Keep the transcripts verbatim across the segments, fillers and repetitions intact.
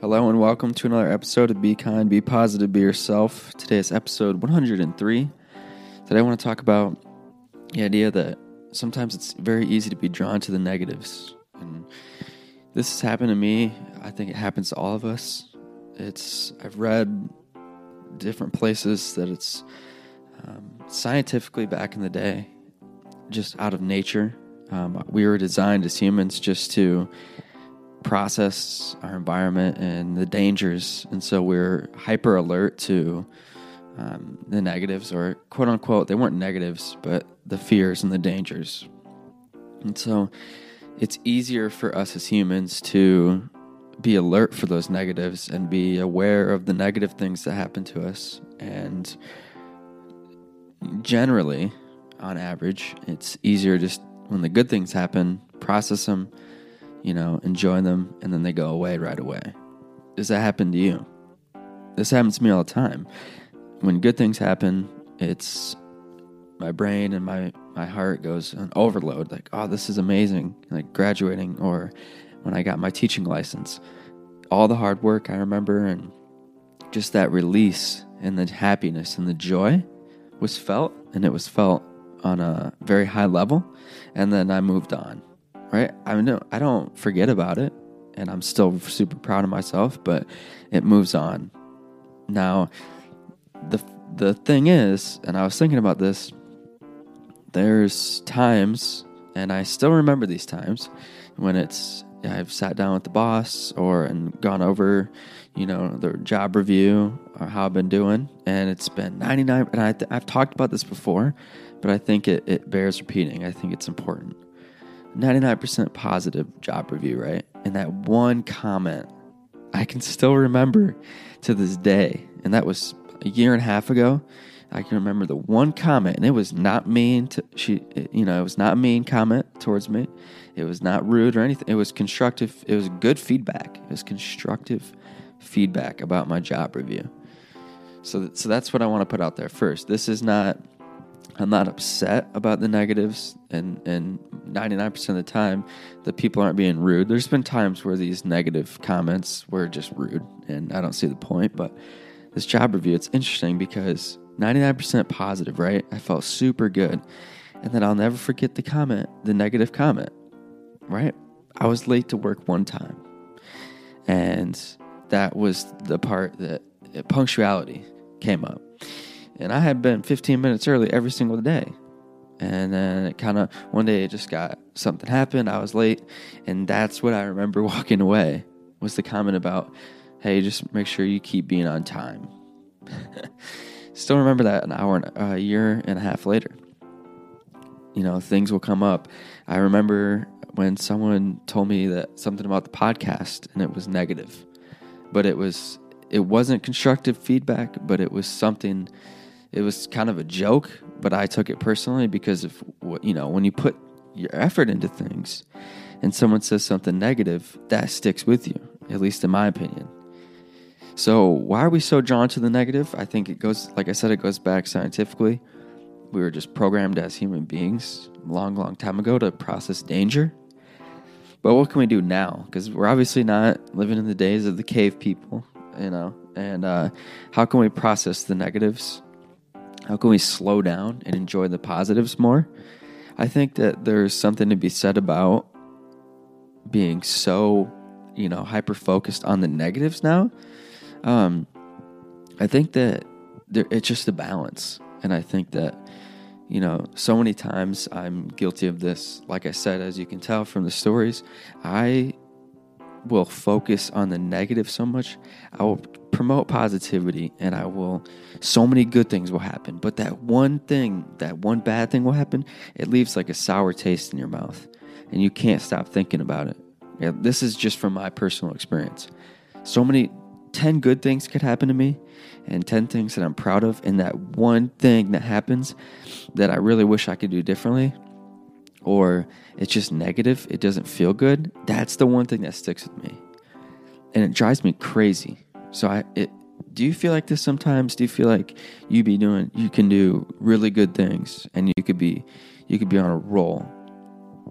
Hello and welcome to another episode of Be Kind, Be Positive, Be Yourself. Today is episode one hundred three. Today I want to talk about the idea that sometimes it's very easy to be drawn to the negatives. And this has happened to me. I think it happens to all of us. It's I've read different places that it's um, scientifically back in the day, just out of nature. Um, we were designed as humans just to process our environment and the dangers, and so we're hyper alert to um, the negatives, or quote unquote they weren't negatives but the fears and the dangers. And so it's easier for us as humans to be alert for those negatives and be aware of the negative things that happen to us. And generally, on average, it's easier just when the good things happen, process them, you know, enjoy them, and then they go away right away. Does that happen to you? This happens to me all the time. When good things happen, it's my brain and my, my heart goes on overload. Like, oh, this is amazing. Like graduating, or when I got my teaching license. All the hard work I remember, and just that release and the happiness and the joy was felt, and it was felt on a very high level. And then I moved on. Right? I know I don't forget about it, and I'm still super proud of myself, but it moves on. Now, the the thing is, and I was thinking about this, there's times, and I still remember these times, when it's I've sat down with the boss or and gone over, you know, the job review or how I've been doing, and it's been ninety-nine. And I th- I've talked about this before, but I think it, it bears repeating. I think it's important. ninety-nine percent positive job review, right? And that one comment I can still remember to this day. And that was a year and a half ago. I can remember the one comment, and it was not mean to she, you know, it was not a mean comment towards me. It was not rude or anything. It was constructive. It was good feedback. It was constructive feedback about my job review. So, th- so that's what I want to put out there first. This is not. I'm not upset about the negatives, and, and ninety-nine percent of the time, the people aren't being rude. There's been times where these negative comments were just rude, and I don't see the point. But this job review, it's interesting because ninety-nine percent positive, right? I felt super good. And then I'll never forget the comment, the negative comment, right? I was late to work one time, and that was the part that uh, punctuality came up. And I had been fifteen minutes early every single day. And then it kind of, one day it just got, something happened, I was late. And that's what I remember walking away, was the comment about, hey, just make sure you keep being on time. Still remember that an hour, and a year and a half later. You know, things will come up. I remember when someone told me that something about the podcast, and it was negative. But it was, it wasn't constructive feedback, but it was something. It was kind of a joke, but I took it personally because of what, you know, when you put your effort into things and someone says something negative, that sticks with you, at least in my opinion. So why are we so drawn to the negative? I think it goes, like I said, it goes back scientifically. We were just programmed as human beings a long, long time ago to process danger. But what can we do now? Because we're obviously not living in the days of the cave people, you know, and uh, how can we process the negatives? How can we slow down and enjoy the positives more? I think that there's something to be said about being so, you know, hyper-focused on the negatives now. Um, I think that there, it's just a balance. And I think that, you know, so many times I'm guilty of this. Like I said, as you can tell from the stories, I will focus on the negative so much. I will promote positivity, and I will, so many good things will happen, but that one thing, that one bad thing will happen, it leaves like a sour taste in your mouth, and you can't stop thinking about it. Yeah, this is just from my personal experience. So many, ten good things could happen to me, and ten things that I'm proud of, and that one thing that happens that I really wish I could do differently, or it's just negative, it doesn't feel good, that's the one thing that sticks with me. And it drives me crazy. So I, it, do you feel like this sometimes? Do you feel like you be doing, you can do really good things, and you could be, you could be on a roll,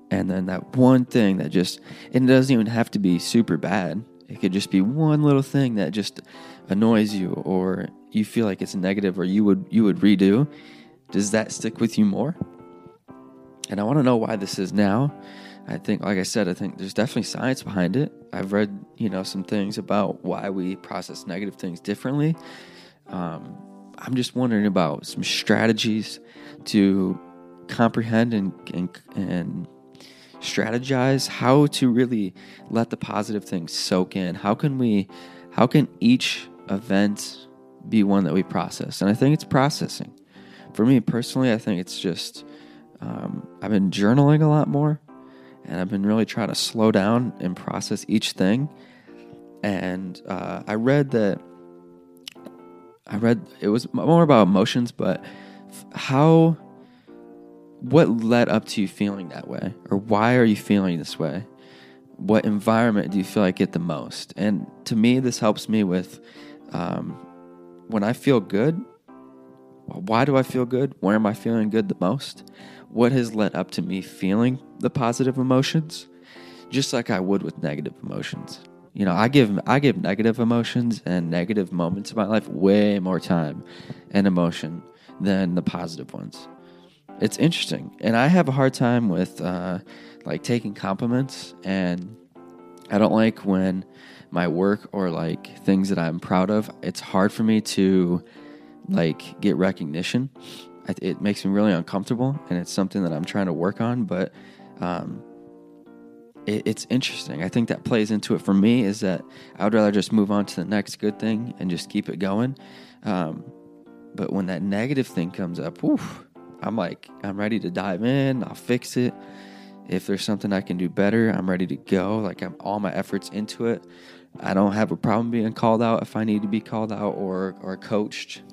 and then that one thing that just, it doesn't even have to be super bad. It could just be one little thing that just annoys you, or you feel like it's negative, or you would you would redo. Does that stick with you more? And I want to know why this is now. I think, like I said, I think there's definitely science behind it. I've read, you know, some things about why we process negative things differently. Um, I'm just wondering about some strategies to comprehend and and, and strategize how to really let the positive things soak in. How can we, how can each event be one that we process? And I think it's processing. For me personally, I think it's just, um, I've been journaling a lot more, and I've been really trying to slow down and process each thing. And uh, I read that, I read, it was more about emotions, but how, what led up to you feeling that way? Or why are you feeling this way? What environment do you feel like it the most? And to me, this helps me with um, when I feel good. Why do I feel good? Where am I feeling good the most? What has led up to me feeling the positive emotions? Just like I would with negative emotions. You know, I give I give negative emotions and negative moments in my life way more time and emotion than the positive ones. It's interesting. And I have a hard time with, uh, like, taking compliments. And I don't like when my work or, like, things that I'm proud of, it's hard for me to, like, get recognition. It makes me really uncomfortable. And it's something that I'm trying to work on. But um, it, it's interesting. I think that plays into it for me, is that I would rather just move on to the next good thing and just keep it going. Um, but when that negative thing comes up, woof. I'm like, I'm ready to dive in. I'll fix it. If there's something I can do better, I'm ready to go. Like, I'm all my efforts into it. I don't have a problem being called out if I need to be called out or or coached.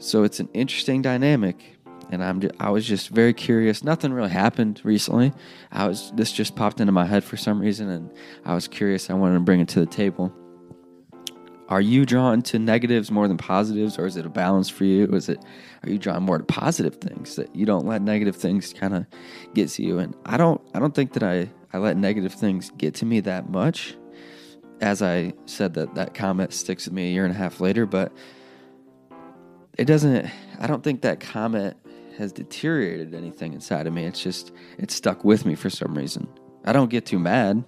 So it's an interesting dynamic. And I'm just, I was just very curious. Nothing really happened recently. I was this just popped into my head for some reason, and I was curious. I wanted to bring it to the table. Are you drawn to negatives more than positives, or is it a balance for you? Is it, are you drawn more to positive things, that you don't let negative things kind of get to you? And I don't, I don't think that I, I let negative things get to me that much. As I said, that that comment sticks with me a year and a half later, but it doesn't. I don't think that comment has deteriorated anything inside of me. It's just, it's stuck with me for some reason. I don't get too mad.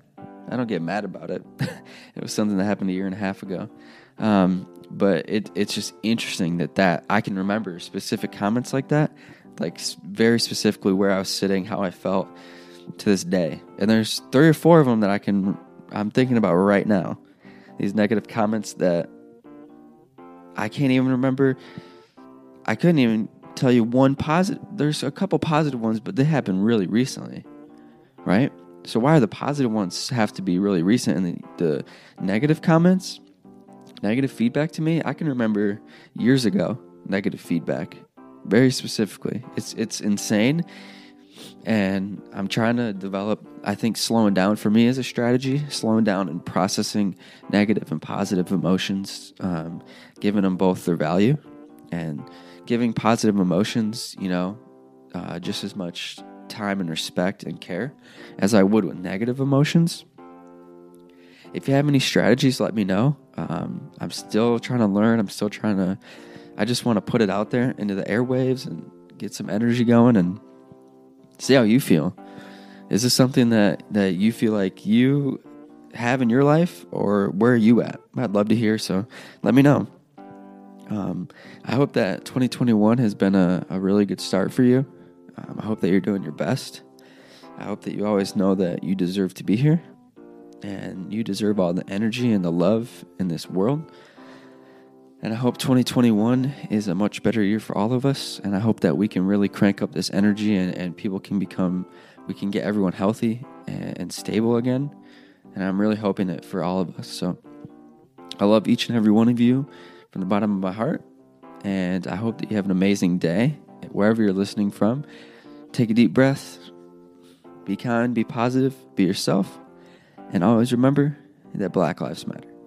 I don't get mad about it. It was something that happened a year and a half ago. Um, but it, it's just interesting that, that I can remember specific comments like that, like very specifically where I was sitting, how I felt to this day. And there's three or four of them that I can, I'm thinking about right now. These negative comments that I can't even remember. I couldn't even tell you one positive. There's a couple positive ones, but they happened really recently, right? So why are the positive ones have to be really recent? And the, the negative comments, negative feedback to me, I can remember years ago, negative feedback, very specifically. It's it's insane. And I'm trying to develop, I think slowing down for me is a strategy, slowing down and processing negative and positive emotions, um, giving them both their value and giving positive emotions, you know, uh, just as much time and respect and care as I would with negative emotions. If you have any strategies, let me know. Um, I'm still trying to learn. I'm still trying to, I just want to put it out there into the airwaves and get some energy going and see how you feel. Is this something that, that you feel like you have in your life, or where are you at? I'd love to hear, so let me know. Um, I hope that twenty twenty-one has been a, a really good start for you. Um, I hope that you're doing your best. I hope that you always know that you deserve to be here, and you deserve all the energy and the love in this world. And I hope twenty twenty-one is a much better year for all of us. And I hope that we can really crank up this energy, and, and people can become, we can get everyone healthy and, and stable again. And I'm really hoping it for all of us. So I love each and every one of you from the bottom of my heart. And I hope that you have an amazing day. Wherever you're listening from, take a deep breath, be kind, be positive, be yourself, and always remember that Black Lives Matter.